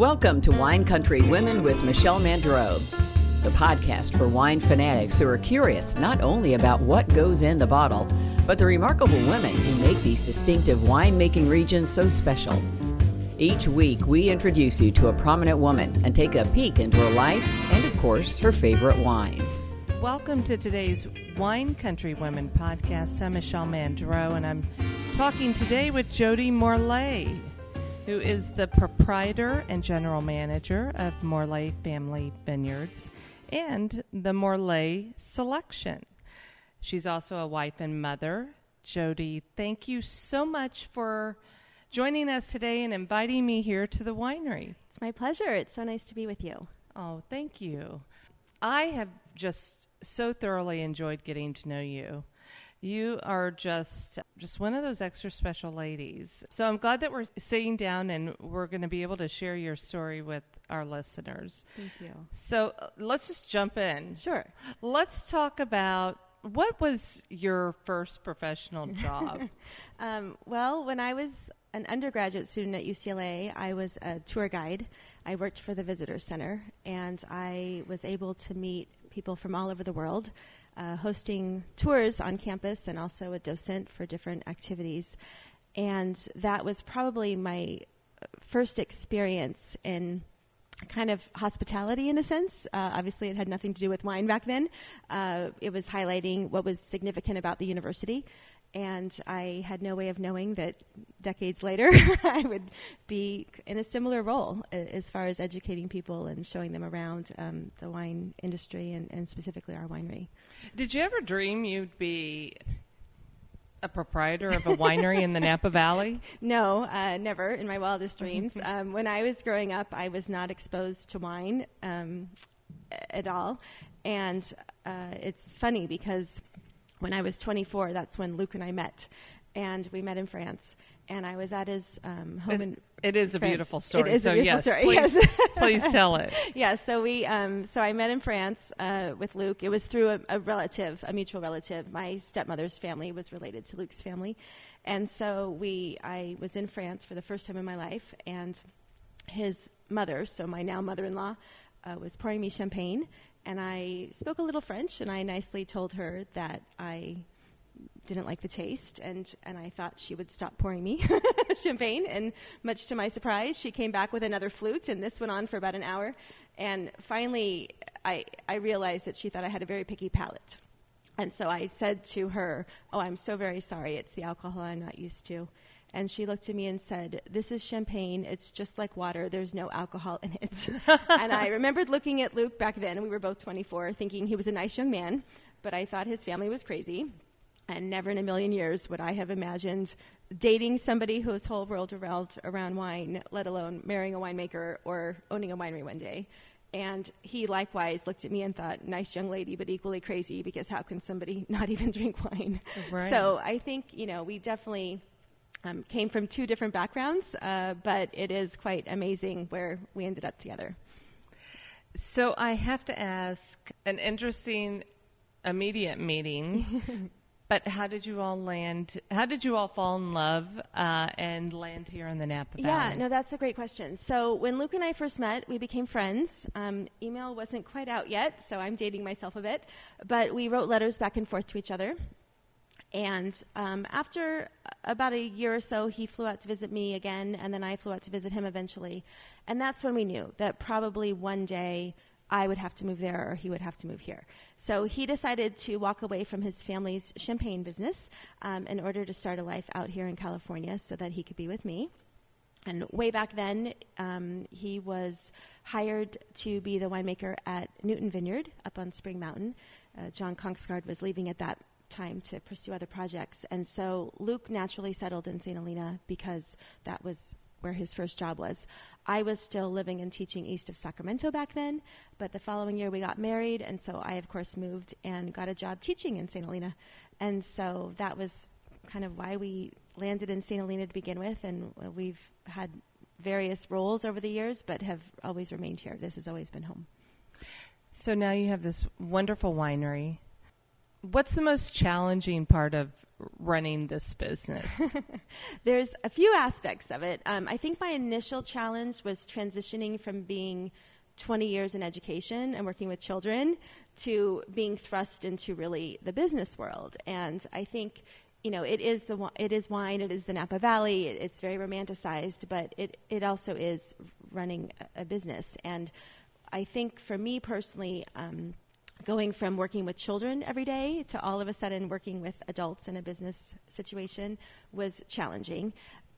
Welcome to Wine Country Women with Michelle Mandreau, the podcast for wine fanatics who are curious not only about what goes in the bottle, but the remarkable women who make these distinctive winemaking regions so special. Each week, we introduce you to a prominent woman and take a peek into her life and, of course, her favorite wines. Welcome to today's Wine Country Women podcast. I'm Michelle Mandreau, and I'm talking today with Jody Morlet, who is the proprietor and general manager of Morlet Family Vineyards and the Morlet Selection. She's also a wife and mother. Jody, thank you so much for joining us today and inviting me here to the winery. It's my pleasure. It's so nice to be with you. Oh, thank you. I have just so thoroughly enjoyed getting to know you. You are just one of those extra special ladies. So I'm glad that we're sitting down and we're going to be able to share your story with our listeners. Thank you. So let's just jump in. Sure. Let's talk about, what was your first professional job? Well, when I was an undergraduate student at UCLA, I was a tour guide. I worked for the Visitor Center, and I was able to meet people from all over the world, hosting tours on campus and also a docent for different activities. And that was probably my first experience in kind of hospitality in a sense. Obviously, it had nothing to do with wine back then. It was highlighting what was significant about the university. And I had no way of knowing that decades later I would be in a similar role as far as educating people and showing them around the wine industry and specifically our winery. Did you ever dream you'd be a proprietor of a winery in the Napa Valley? No, never in my wildest dreams. When I was growing up, I was not exposed to wine at all. And it's funny because when I was 24, that's when Luke and I met, and we met in France. And I was at his home in France. It is a beautiful story. It is a beautiful story. Please, please tell it. Yeah. So we, so I met in France with Luke. It was through a relative, a mutual relative. My stepmother's family was related to Luke's family, and so I was in France for the first time in my life, and his mother, so my now mother-in-law, was pouring me champagne. And I spoke a little French, and I nicely told her that I didn't like the taste, and I thought she would stop pouring me champagne. And much to my surprise, she came back with another flute, and this went on for about an hour. And finally, I realized that she thought I had a very picky palate. And so I said to her, "Oh, I'm so very sorry. It's the alcohol I'm not used to." And she looked at me and said, "This is champagne. It's just like water. There's no alcohol in it." And I remembered looking at Luke back then. We were both 24, thinking he was a nice young man, but I thought his family was crazy. And never in a million years would I have imagined dating somebody whose whole world revolved around wine, let alone marrying a winemaker or owning a winery one day. And he likewise looked at me and thought, "Nice young lady, but equally crazy, because how can somebody not even drink wine?" Right. So I think, you know, we definitely came from two different backgrounds, but it is quite amazing where we ended up together. So I have to ask an interesting immediate meeting, but how did you all fall in love and land here in the Napa Valley? Yeah, no, that's a great question. So when Luke and I first met, we became friends. Email wasn't quite out yet, so I'm dating myself a bit, but we wrote letters back and forth to each other. And after about a year or so, he flew out to visit me again, and then I flew out to visit him eventually. And that's when we knew that probably one day I would have to move there or he would have to move here. So he decided to walk away from his family's champagne business in order to start a life out here in California so that he could be with me. And way back then, he was hired to be the winemaker at Newton Vineyard up on Spring Mountain. John Konksgard was leaving at that time to pursue other projects, and so Luke naturally settled in St. Helena because that was where his first job was. I was still living and teaching east of Sacramento back then, but the following year we got married, and so I, of course, moved and got a job teaching in St. Helena, and so that was kind of why we landed in St. Helena to begin with, and we've had various roles over the years, but have always remained here. This has always been home. So now you have this wonderful winery. What's the most challenging part of running this business? There's a few aspects of it. I think my initial challenge was transitioning from being 20 years in education and working with children to being thrust into really the business world. And I think, you know, it is wine, it is the Napa Valley, it's very romanticized, but it also is running a business. And I think for me personally, going from working with children every day to all of a sudden working with adults in a business situation was challenging.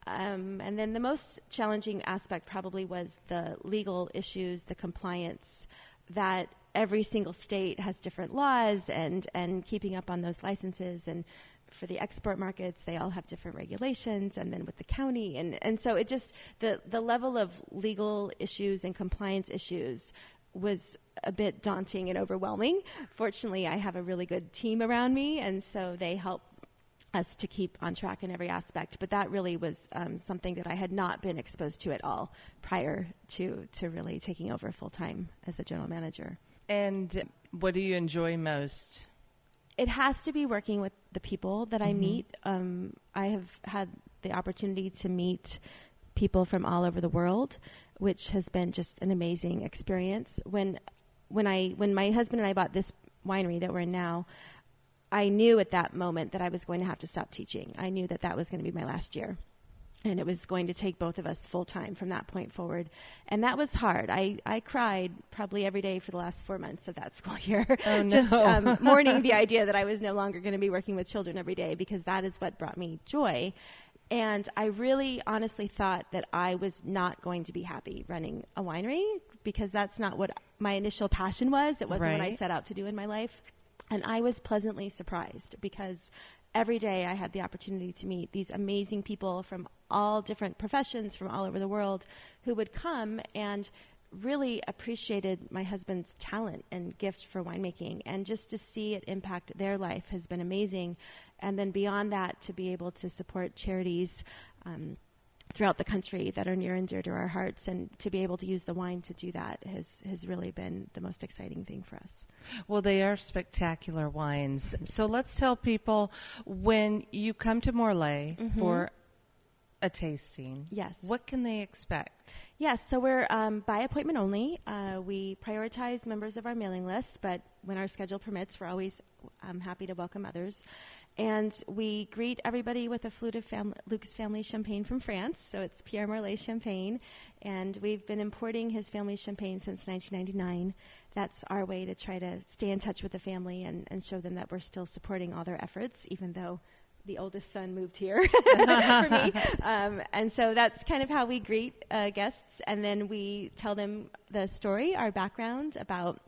And then the most challenging aspect probably was the legal issues, the compliance, that every single state has different laws, and keeping up on those licenses. And for the export markets, they all have different regulations, and then with the county. And so it just, the level of legal issues and compliance issues was a bit daunting and overwhelming. Fortunately, I have a really good team around me, and so they help us to keep on track in every aspect. But that really was something that I had not been exposed to at all prior to really taking over full-time as a general manager. And what do you enjoy most? It has to be working with the people that I meet. I have had the opportunity to meet people from all over the world, which has been just an amazing experience. When my husband and I bought this winery that we're in now, I knew at that moment that I was going to have to stop teaching. I knew that that was going to be my last year, and it was going to take both of us full time from that point forward. And that was hard. I cried probably every day for the last 4 months of that school year, just mourning the idea that I was no longer going to be working with children every day, because that is what brought me joy. And I really honestly thought that I was not going to be happy running a winery, because that's not what my initial passion was. It wasn't what I set out to do in my life. And I was pleasantly surprised, because every day I had the opportunity to meet these amazing people from all different professions from all over the world who would come and really appreciated my husband's talent and gift for winemaking. And just to see it impact their life has been amazing. And then beyond that, to be able to support charities throughout the country that are near and dear to our hearts, and to be able to use the wine to do that has really been the most exciting thing for us. Well, they are spectacular wines. So let's tell people, when you come to Morlet for a tasting, what can they expect? So we're by appointment only. We prioritize members of our mailing list, but when our schedule permits, we're always happy to welcome others. And we greet everybody with a flute of Luke's family champagne from France. So it's Pierre Morlet Champagne. And we've been importing his family champagne since 1999. That's our way to try to stay in touch with the family and show them that we're still supporting all their efforts, even though the oldest son moved here for me. And so that's kind of how we greet guests. And then we tell them the story, our background about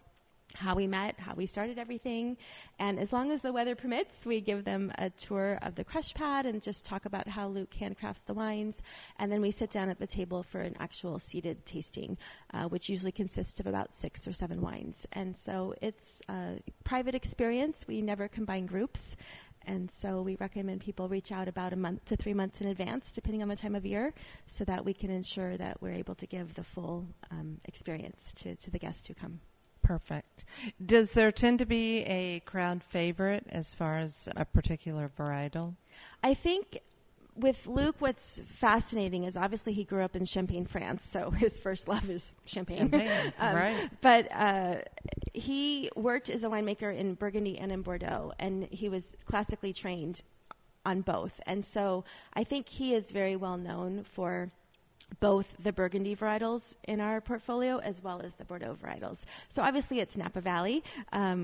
how we met, how we started everything. And as long as the weather permits, we give them a tour of the crush pad and just talk about how Luke handcrafts the wines. And then we sit down at the table for an actual seated tasting, which usually consists of about 6 or 7 wines. And so it's a private experience. We never combine groups. And so we recommend people reach out about a month to 3 months in advance, depending on the time of year, so that we can ensure that we're able to give the full experience to the guests who come. Perfect. Does there tend to be a crowd favorite as far as a particular varietal? I think with Luke, what's fascinating is obviously he grew up in Champagne, France, so his first love is champagne. Right. But he worked as a winemaker in Burgundy and in Bordeaux, and he was classically trained on both. And so I think he is very well known for both the Burgundy varietals in our portfolio as well as the Bordeaux varietals. So obviously it's Napa Valley.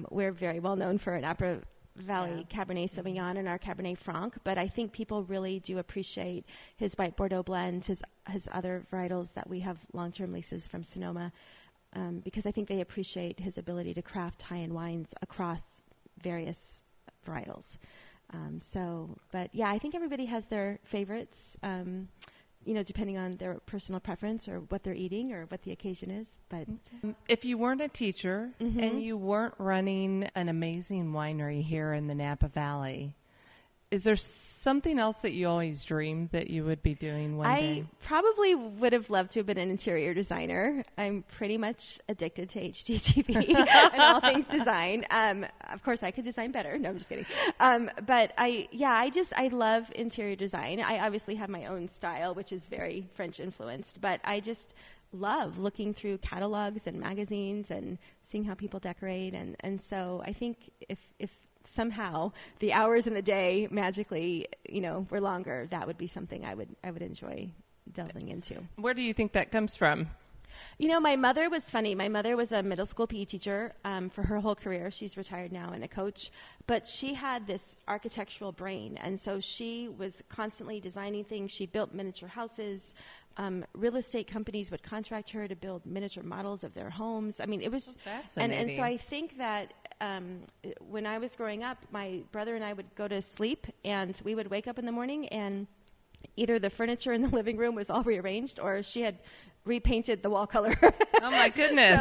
We're very well known for Napa Valley Cabernet Sauvignon and our Cabernet Franc, but I think people really do appreciate his white Bordeaux blend, his other varietals that we have long-term leases from Sonoma, because I think they appreciate his ability to craft high-end wines across various varietals. I think everybody has their favorites, depending on their personal preference or what they're eating or what the occasion is. But if you weren't a teacher and you weren't running an amazing winery here in the Napa Valley, Is there something else that you always dreamed that you would be doing one day? I probably would have loved to have been an interior designer. I'm pretty much addicted to HGTV and all things design. Of course, I could design better. No, I'm just kidding. But I love interior design. I obviously have my own style, which is very French influenced, but I just love looking through catalogs and magazines and seeing how people decorate. And so I think if somehow the hours in the day magically, were longer, that would be something I would enjoy delving into. Where do you think that comes from? My mother was funny. My mother was a middle school PE teacher for her whole career. She's retired now and a coach, but she had this architectural brain. And so she was constantly designing things. She built miniature houses. Real estate companies would contract her to build miniature models of their homes. I mean, it was, and so I think that when I was growing up, my brother and I would go to sleep and we would wake up in the morning and either the furniture in the living room was all rearranged or she had repainted the wall color. Oh my goodness.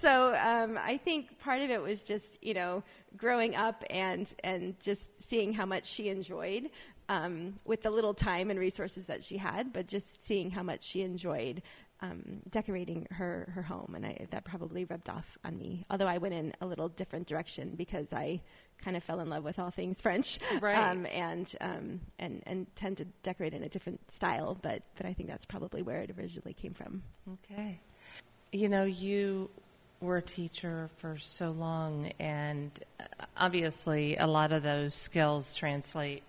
So I think part of it was just, growing up and just seeing how much she enjoyed with the little time and resources that she had, but just seeing how much she enjoyed decorating her home. And that probably rubbed off on me, although I went in a little different direction because I kind of fell in love with all things French, right. And tend to decorate in a different style. But I think that's probably where it originally came from. Okay. You were a teacher for so long, and obviously a lot of those skills translate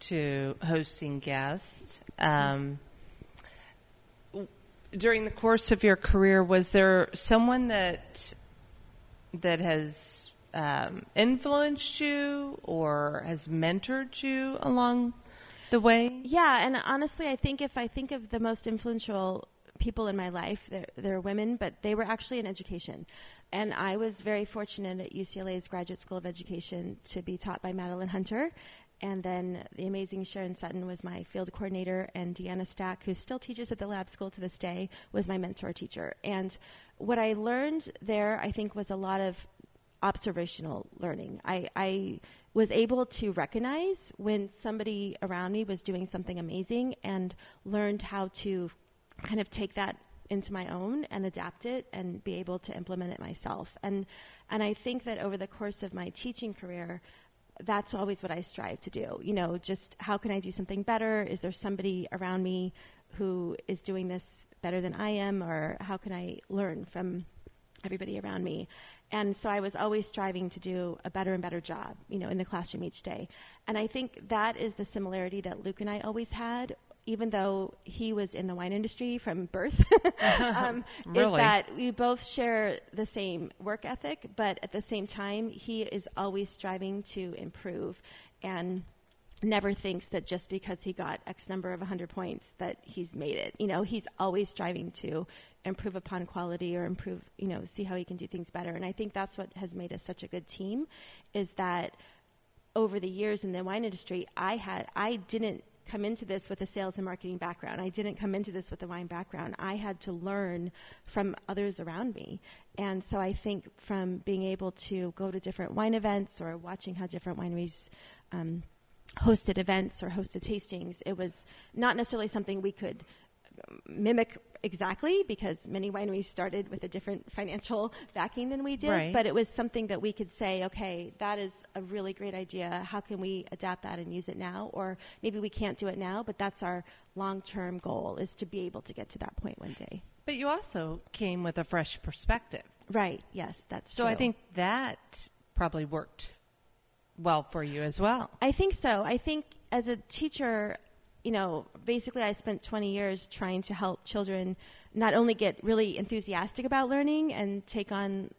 to hosting guests. During the course of your career, was there someone that has influenced you or has mentored you along the way? Yeah, and honestly, I think if I think of the most influential people in my life, they're women, but they were actually in education. And I was very fortunate at UCLA's Graduate School of Education to be taught by Madeline Hunter. And then the amazing Sharon Sutton was my field coordinator, and Deanna Stack, who still teaches at the lab school to this day, was my mentor teacher. And what I learned there, I think, was a lot of observational learning. I was able to recognize when somebody around me was doing something amazing and learned how to kind of take that into my own and adapt it and be able to implement it myself. And I think that over the course of my teaching career, that's always what I strive to do. Just how can I do something better? Is there somebody around me who is doing this better than I am? Or how can I learn from everybody around me? And so I was always striving to do a better and better job, in the classroom each day. And I think that is the similarity that Luke and I always had, even though he was in the wine industry from birth, really? Is that we both share the same work ethic, but at the same time, he is always striving to improve and never thinks that just because he got X number of 100 points that he's made it. He's always striving to improve upon quality or improve, see how he can do things better. And I think that's what has made us such a good team, is that over the years in the wine industry, I didn't come into this with a sales and marketing background. I didn't come into this with a wine background. I had to learn from others around me. And so I think from being able to go to different wine events or watching how different wineries hosted events or hosted tastings, it was not necessarily something we could mimic exactly, because many wineries started with a different financial backing than we did, right. But it was something that we could say, okay, that is a really great idea. How can we adapt that and use it now? Or maybe we can't do it now, but that's our long-term goal, is to be able to get to that point one day. But you also came with a fresh perspective. Right. Yes, that's true. So I think that probably worked well for you as well. I think so. I think as a teacher, basically I spent 20 years trying to help children not only get really enthusiastic about learning and take on,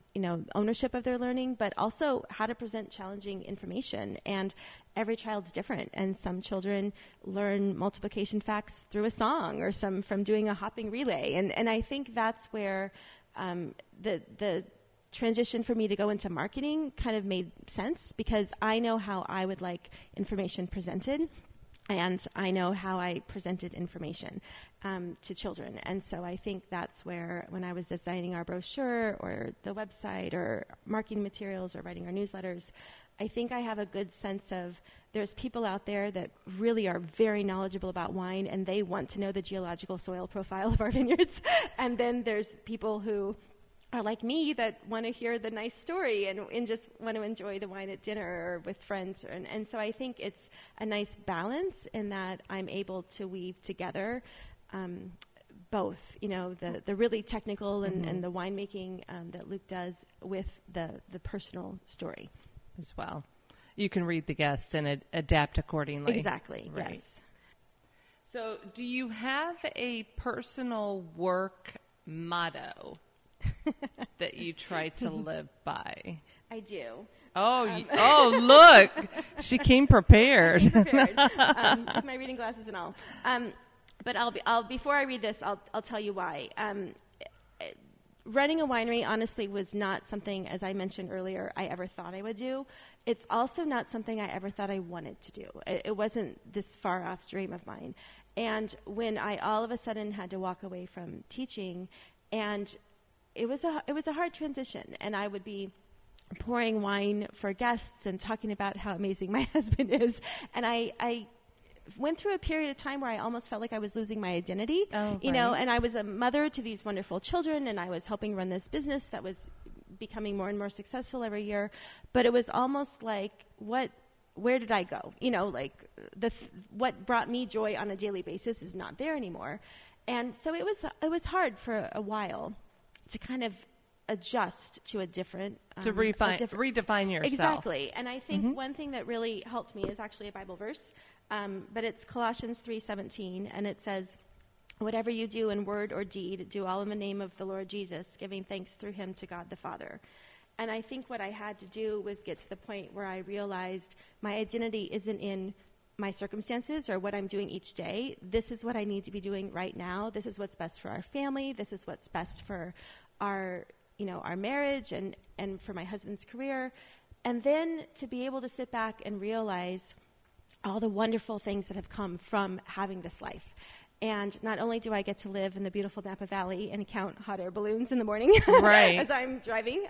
ownership of their learning, but also how to present challenging information. And every child's different. And some children learn multiplication facts through a song, or some from doing a hopping relay. And I think that's where the transition for me to go into marketing kind of made sense, because I know how I would like information presented. And I know how I presented information to children. And so I think that's where, when I was designing our brochure or the website or marketing materials or writing our newsletters, I think I have a good sense of there's people out there that really are very knowledgeable about wine, and they want to know the geological soil profile of our vineyards. And then there's people who are like me that want to hear the nice story and just want to enjoy the wine at dinner or with friends. And so I think it's a nice balance in that I'm able to weave together both, you know, the really technical and the winemaking that Luke does with the personal story. As well. You can read the guests and adapt accordingly. Exactly, right. Yes. So do you have a personal work motto that you try to live by? I do. Oh, look. She came prepared. With my reading glasses and all. But before I read this, I'll tell you why. Running a winery, honestly, was not something, as I mentioned earlier, I ever thought I would do. It's also not something I ever thought I wanted to do. It wasn't this far-off dream of mine. And when I all of a sudden had to walk away from teaching, and it was a hard transition, and I would be pouring wine for guests and talking about how amazing my husband is, and I went through a period of time where I almost felt like I was losing my identity, you know, and I was a mother to these wonderful children, and I was helping run this business that was becoming more and more successful every year. But it was almost like, where did I go? You know, like what brought me joy on a daily basis is not there anymore. And so it was hard for a while to kind of adjust to redefine yourself. Exactly. And I think one thing that really helped me is actually a Bible verse. But it's Colossians 3:17, and it says, "Whatever you do in word or deed, do all in the name of the Lord Jesus, giving thanks through him to God the Father." And I think what I had to do was get to the point where I realized my identity isn't in my circumstances or what I'm doing each day. This is what I need to be doing right now. This is what's best for our family. This is what's best for our, you know, our marriage and for my husband's career. And then to be able to sit back and realize all the wonderful things that have come from having this life. And not only do I get to live in the beautiful Napa Valley and count hot air balloons in the morning as I'm driving,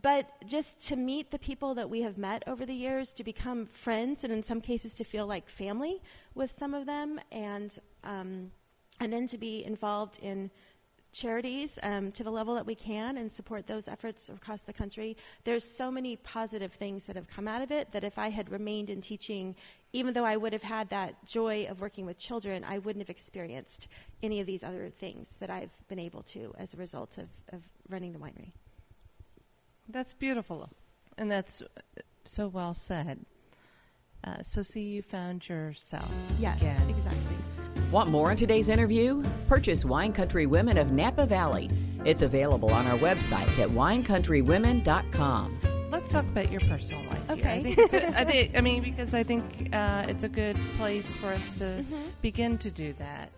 but just to meet the people that we have met over the years, to become friends, and in some cases to feel like family with some of them, and then to be involved in charities to the level that we can and support those efforts across the country. There's so many positive things that have come out of it that if I had remained in teaching, even though I would have had that joy of working with children, I wouldn't have experienced any of these other things that I've been able to as a result of running the winery. That's beautiful. And that's so well said. So you found yourself. Yes, again. Exactly. Want more in today's interview? Purchase Wine Country Women of Napa Valley. It's available on our website at winecountrywomen.com. Let's talk about your personal life. Okay. I think it's a good place for us to begin to do that.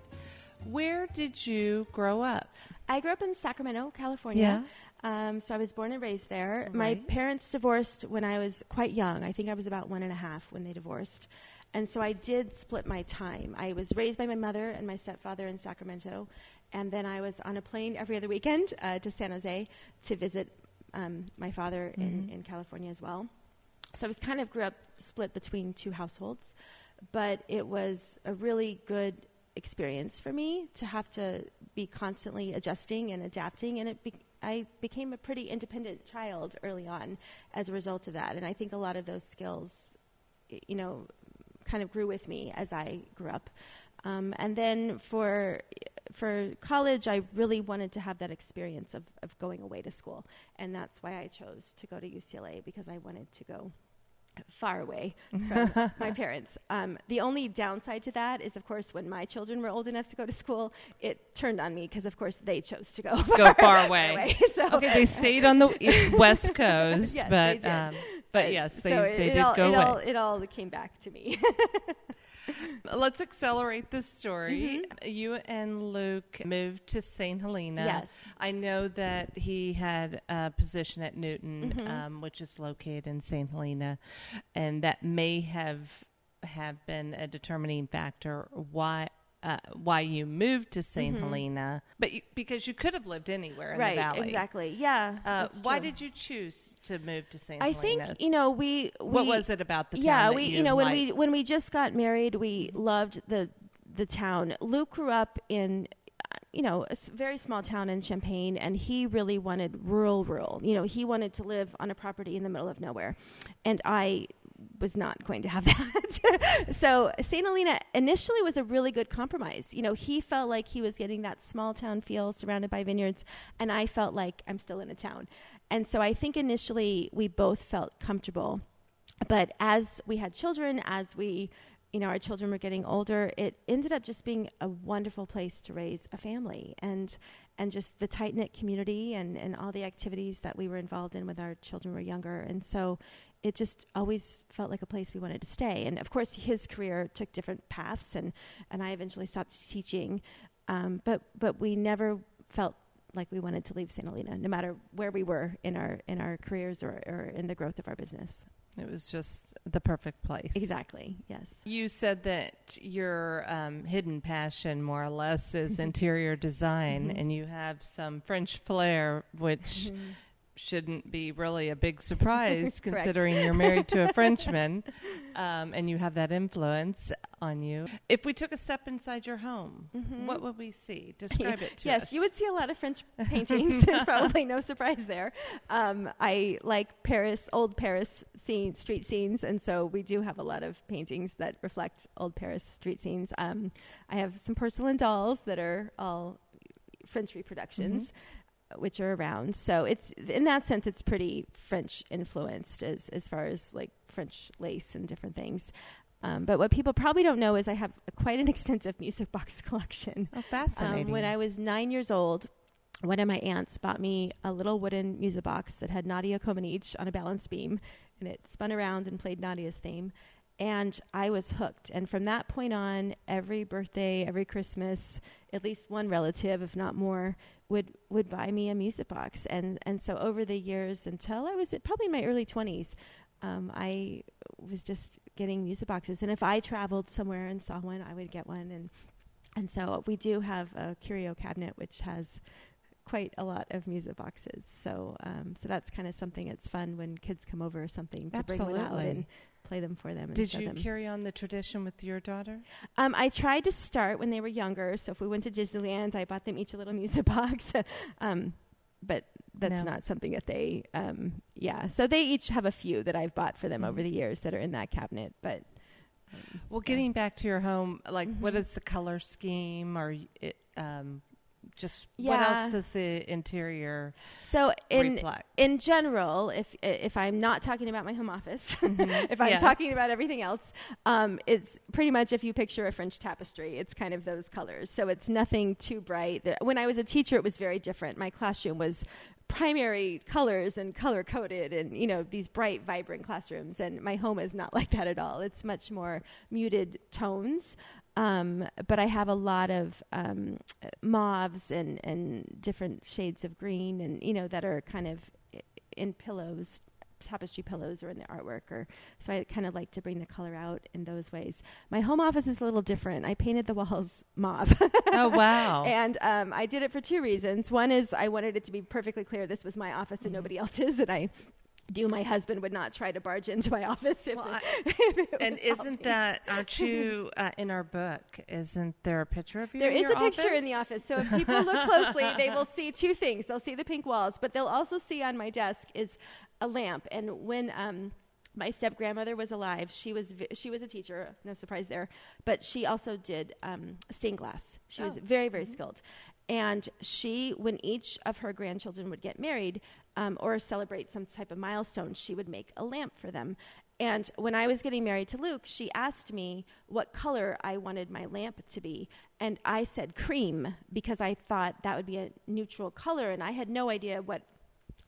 Where did you grow up? I grew up in Sacramento, California. Yeah. So I was born and raised there. Right. My parents divorced when I was quite young. I think I was about 1.5 when they divorced. And so I did split my time. I was raised by my mother and my stepfather in Sacramento, and then I was on a plane every other weekend to San Jose to visit my father in California as well. So I was kind of grew up split between two households, but it was a really good experience for me to have to be constantly adjusting and adapting, and I became a pretty independent child early on as a result of that, and I think a lot of those skills, you know, kind of grew with me as I grew up. And then for college, I really wanted to have that experience of going away to school. And that's why I chose to go to UCLA, because I wanted to go far away from my parents. The only downside to that is, of course, when my children were old enough to go to school, it turned on me because, of course, they chose to go far away. So, okay, they stayed on the West Coast, yes, but they did. But yes, they did go away. It all came back to me. Let's accelerate the story. You and Luke moved to St. Helena. Yes. I know that he had a position at Newton, which is located in St. Helena, and that may have been a determining factor why why you moved to St. Helena, but because you could have lived anywhere in the valley. Right, exactly. Yeah. Why did you choose to move to St. Helena? I think, we what was it about the town? Yeah, when we just got married, we loved the town. Luke grew up in a very small town in Champagne, and he really wanted rural. He wanted to live on a property in the middle of nowhere, and I was not going to have that. So St. Helena initially was a really good compromise. He felt like he was getting that small town feel surrounded by vineyards, and I felt like I'm still in a town. And so I think initially we both felt comfortable. But as we had children, as we, our children were getting older, it ended up just being a wonderful place to raise a family, and just the tight-knit community and all the activities that we were involved in when our children were younger. And so it just always felt like a place we wanted to stay. And of course, his career took different paths, and I eventually stopped teaching. But we never felt like we wanted to leave St. Helena, no matter where we were in our careers or in the growth of our business. It was just the perfect place. Exactly, yes. You said that your hidden passion, more or less, is interior design, and you have some French flair, which... shouldn't be really a big surprise considering you're married to a Frenchman, and you have that influence on you. If we took a step inside your home, what would we see? Describe it to us. Yes, you would see a lot of French paintings. There's probably no surprise there. I like Paris, old Paris street scenes, and so we do have a lot of paintings that reflect old Paris street scenes. I have some porcelain dolls that are all French reproductions. Which are around. So it's, in that sense, it's pretty French influenced as far as like French lace and different things. But what people probably don't know is I have quite an extensive music box collection. Oh, fascinating. When I was 9 years old, one of my aunts bought me a little wooden music box that had Nadia Comaneci on a balance beam, and it spun around and played Nadia's theme. And I was hooked. And from that point on, every birthday, every Christmas, at least one relative, if not more, would buy me a music box. And so over the years, until I was probably in my early 20s, I was just getting music boxes. And if I traveled somewhere and saw one, I would get one. And so we do have a curio cabinet, which has quite a lot of music boxes. So so that's kind of something that's fun when kids come over or something to bring one out and play them for them. Did you carry on the tradition with your daughter? I tried to start when they were younger. So if we went to Disneyland, I bought them each a little music box. But that's not something that they, So they each have a few that I've bought for them over the years that are in that cabinet. But getting back to your home, like what is the color scheme or what else does the interior reflect? In general, if I'm not talking about my home office, if I'm talking about everything else, it's pretty much, if you picture a French tapestry, it's kind of those colors. So it's nothing too bright. When I was a teacher, it was very different. My classroom was primary colors and color coded and, these bright, vibrant classrooms. And my home is not like that at all. It's much more muted tones. But I have a lot of mauves and different shades of green and, that are kind of in pillows, tapestry pillows or in the artwork. So I kind of like to bring the color out in those ways. My home office is a little different. I painted the walls mauve. Oh, wow. And I did it for two reasons. One is I wanted it to be perfectly clear this was my office and nobody else's. And my husband would not try to barge into my office. Aren't you in our book? Isn't there a picture of you? There is a picture in the office. So if people look closely, they will see two things. They'll see the pink walls, but they'll also see on my desk is a lamp. And when my step grandmother was alive, she was a teacher. No surprise there, but she also did stained glass. She was very, very skilled. And she, when each of her grandchildren would get married or celebrate some type of milestone, she would make a lamp for them. And when I was getting married to Luke, she asked me what color I wanted my lamp to be. And I said cream because I thought that would be a neutral color. And I had no idea what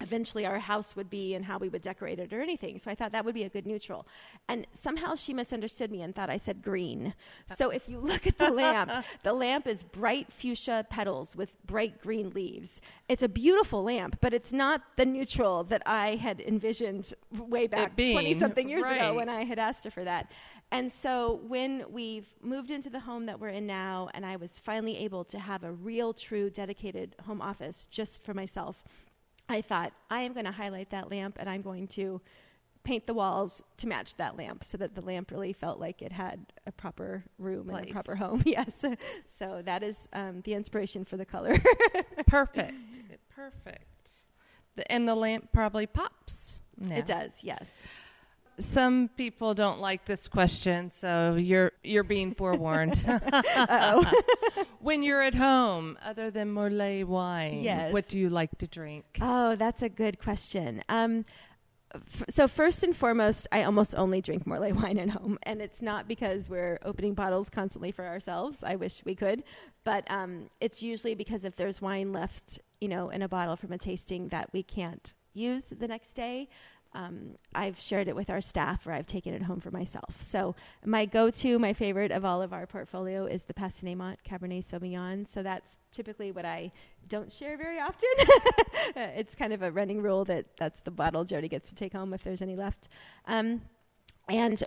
eventually our house would be and how we would decorate it or anything. So I thought that would be a good neutral. And somehow she misunderstood me and thought I said green. So if you look at the lamp, the lamp is bright fuchsia petals with bright green leaves. It's a beautiful lamp, but it's not the neutral that I had envisioned way back 20-something years ago when I had asked her for that. And so when we've moved into the home that we're in now, and I was finally able to have a real, true, dedicated home office just for myself, I thought, I am going to highlight that lamp, and I'm going to paint the walls to match that lamp so that the lamp really felt like it had a proper room and a proper home. Yes. So that is the inspiration for the color. Perfect. And the lamp probably pops now. It does, yes. Some people don't like this question, so you're being forewarned. Uh-oh. When you're at home, other than Morlet wine, what do you like to drink? Oh, that's a good question. So first and foremost, I almost only drink Morlet wine at home, and it's not because we're opening bottles constantly for ourselves. I wish we could, but it's usually because if there's wine left, in a bottle from a tasting that we can't use the next day, I've shared it with our staff or I've taken it home for myself. So my go-to, my favorite of all of our portfolio is the Pessenay-Mont Cabernet Sauvignon. So that's typically what I don't share very often. It's kind of a running rule that's the bottle Jody gets to take home if there's any left. And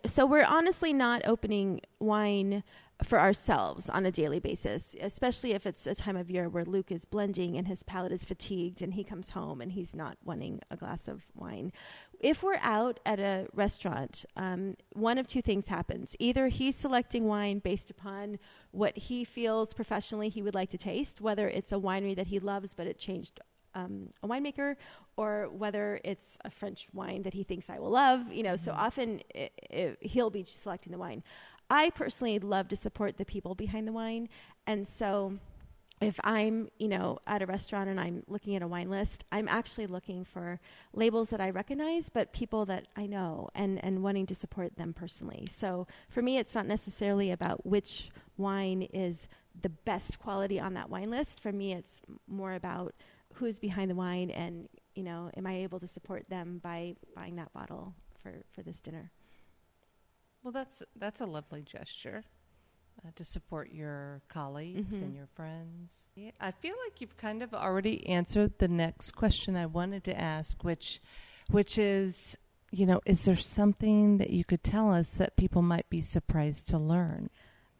so we're honestly not opening wine for ourselves on a daily basis, especially if it's a time of year where Luke is blending and his palate is fatigued and he comes home and he's not wanting a glass of wine. If we're out at a restaurant, one of two things happens. Either he's selecting wine based upon what he feels professionally he would like to taste, whether it's a winery that he loves but it changed a winemaker, or whether it's a French wine that he thinks I will love, so often he'll be selecting the wine. I personally love to support the people behind the wine. And so if I'm, at a restaurant and I'm looking at a wine list, I'm actually looking for labels that I recognize, but people that I know and wanting to support them personally. So for me, it's not necessarily about which wine is the best quality on that wine list. For me, it's more about who's behind the wine and, am I able to support them by buying that bottle for this dinner? Well, that's a lovely gesture to support your colleagues and your friends. Yeah, I feel like you've kind of already answered the next question I wanted to ask, which is, is there something that you could tell us that people might be surprised to learn?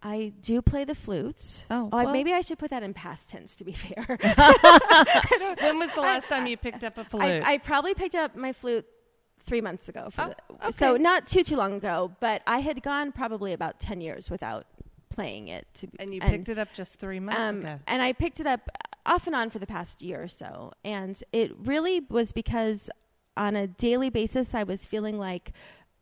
I do play the flute. Well, maybe I should put that in past tense, to be fair. When was the last time you picked up a flute? I probably picked up my flute 3 months ago. Okay. So not too long ago, but I had gone probably about 10 years without playing it. And picked it up just 3 months ago. And I picked it up off and on for the past year or so. And it really was because on a daily basis, I was feeling like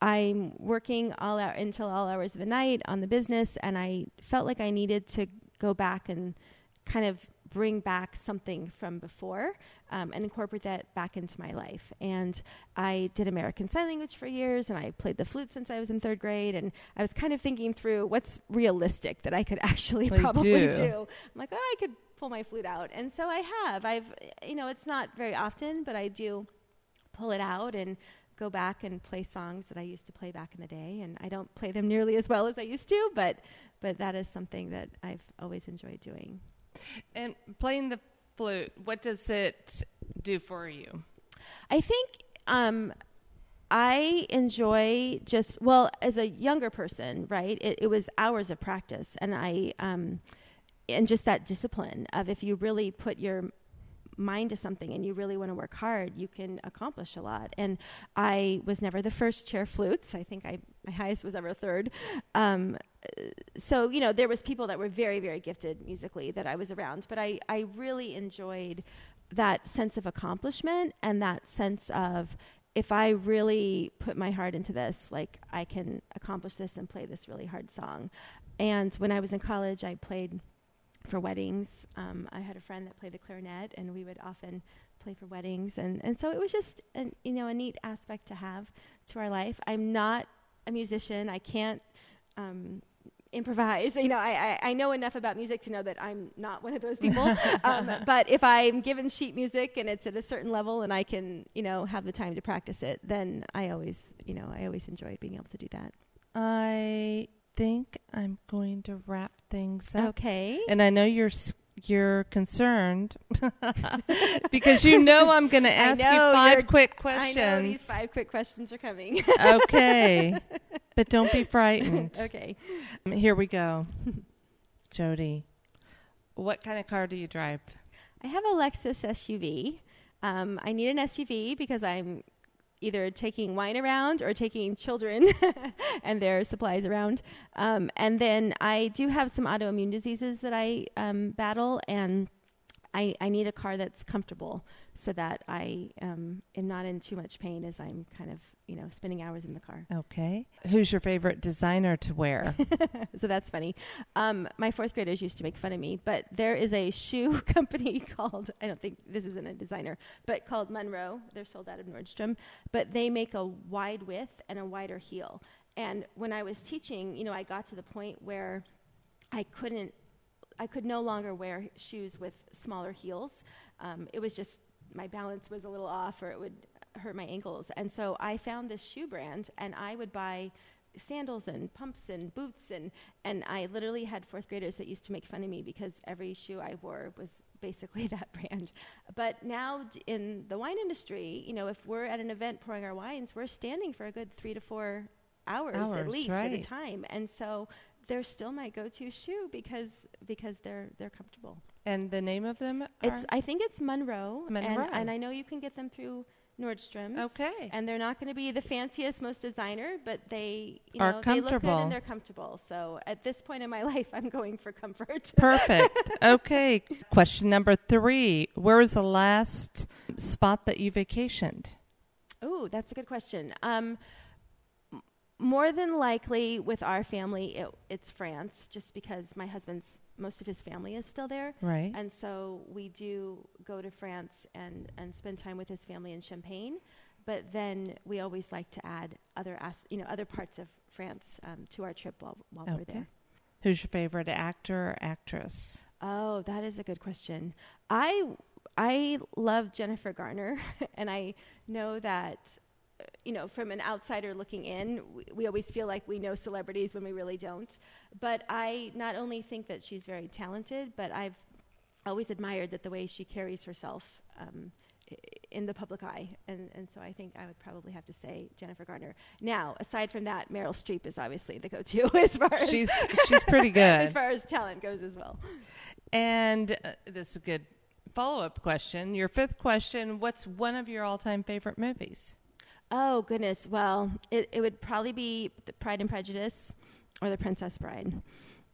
I'm working until all hours of the night on the business, and I felt like I needed to go back and kind of bring back something from before and incorporate that back into my life. And I did American Sign Language for years, and I played the flute since I was in third grade, and I was kind of thinking through what's realistic that I could actually probably do. I'm like, I could pull my flute out. And so I have. I've, it's not very often, but I do pull it out and go back and play songs that I used to play back in the day, and I don't play them nearly as well as I used to, but that is something that I've always enjoyed doing. And playing the flute, what does it do for you? I think I enjoy as a younger person, right, it was hours of practice, and I just that discipline of if you really put your mind to something and you really want to work hard, you can accomplish a lot. And I was never the first chair flutes. I think my highest was ever third. So, there was people that were very, very gifted musically that I was around, but I really enjoyed that sense of accomplishment and that sense of, if I really put my heart into this, like I can accomplish this and play this really hard song. And when I was in college, I played for weddings. I had a friend that played the clarinet, and we would often play for weddings. And so it was just a neat aspect to have to our life. I'm not a musician. I can't improvise. You know, I know enough about music to know that I'm not one of those people. But if I'm given sheet music and it's at a certain level and I can, you know, have the time to practice it, then I always enjoy being able to do that. I think I'm going to wrap things up. Okay. And I know you're concerned because you know I'm going to ask you five quick questions. I know these five quick questions are coming. Okay. But don't be frightened. Okay. Here we go. Jody, what kind of car do you drive? I have a Lexus SUV. I need an SUV because I'm either taking wine around or taking children and their supplies around. And then I do have some autoimmune diseases that I battle, and I need a car that's comfortable so that I am not in too much pain as I'm kind of, you know, spending hours in the car. Okay. Who's your favorite designer to wear? So that's funny. My fourth graders used to make fun of me, but there is a shoe company called, I don't think this isn't a designer, but called Monroe. They're sold out of Nordstrom, but they make a wide width and a wider heel. And when I was teaching, you know, I got to the point where I could no longer wear shoes with smaller heels. It was just my balance was a little off, or it would hurt my ankles. And so I found this shoe brand, and I would buy sandals and pumps and boots, and I literally had fourth graders that used to make fun of me because every shoe I wore was basically that brand. But now in the wine industry, you know, if we're at an event pouring our wines, we're standing for a good 3 to 4 hours at least, right, at a time. And so they're still my go-to shoe because they're comfortable. And the name of them? I think it's Monroe. Monroe. And I know you can get them through Nordstrom's. Okay. And they're not going to be the fanciest, most designer, but they are comfortable. They look good and they're comfortable. So at this point in my life, I'm going for comfort. Perfect. Okay. Question number 3. Where was the last spot that you vacationed? Oh, that's a good question. More than likely with our family, it's France, just because my husband's, most of his family is still there. Right. And so we do go to France and spend time with his family in Champagne. But then we always like to add other parts of France to our trip while we're there. Who's your favorite actor or actress? Oh, that is a good question. I love Jennifer Garner, and I know that, you know, from an outsider looking in, we always feel like we know celebrities when we really don't. But I not only think that she's very talented, but I've always admired that the way she carries herself in the public eye. And so I think I would probably have to say Jennifer Garner. Now, aside from that, Meryl Streep is obviously the go-to as far as... She's pretty good. As far as talent goes as well. And this is a good follow-up question. Your fifth question, what's one of your all-time favorite movies? Oh, goodness. Well, it would probably be the Pride and Prejudice or The Princess Bride.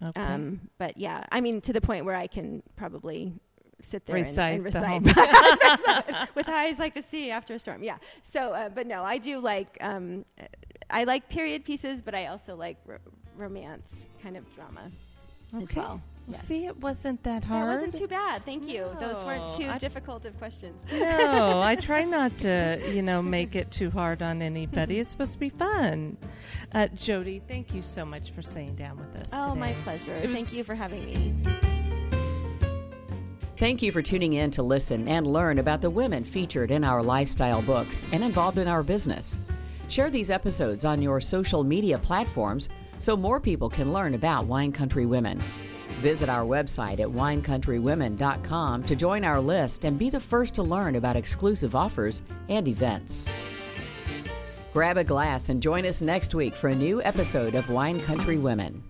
Okay. But yeah, I mean, to the point where I can probably sit there and recite with eyes like the sea after a storm. Yeah. So, but no, I do like, I like period pieces, but I also like romance kind of drama as well. Yes. See, it wasn't that hard. It wasn't too bad. Thank you. No, those weren't too difficult of questions. No, I try not to, make it too hard on anybody. It's supposed to be fun. Jody, thank you so much for sitting down with us today. Oh, my pleasure. Thank you for having me. Thank you for tuning in to listen and learn about the women featured in our lifestyle books and involved in our business. Share these episodes on your social media platforms so more people can learn about wine country women. Visit our website at winecountrywomen.com to join our list and be the first to learn about exclusive offers and events. Grab a glass and join us next week for a new episode of Wine Country Women.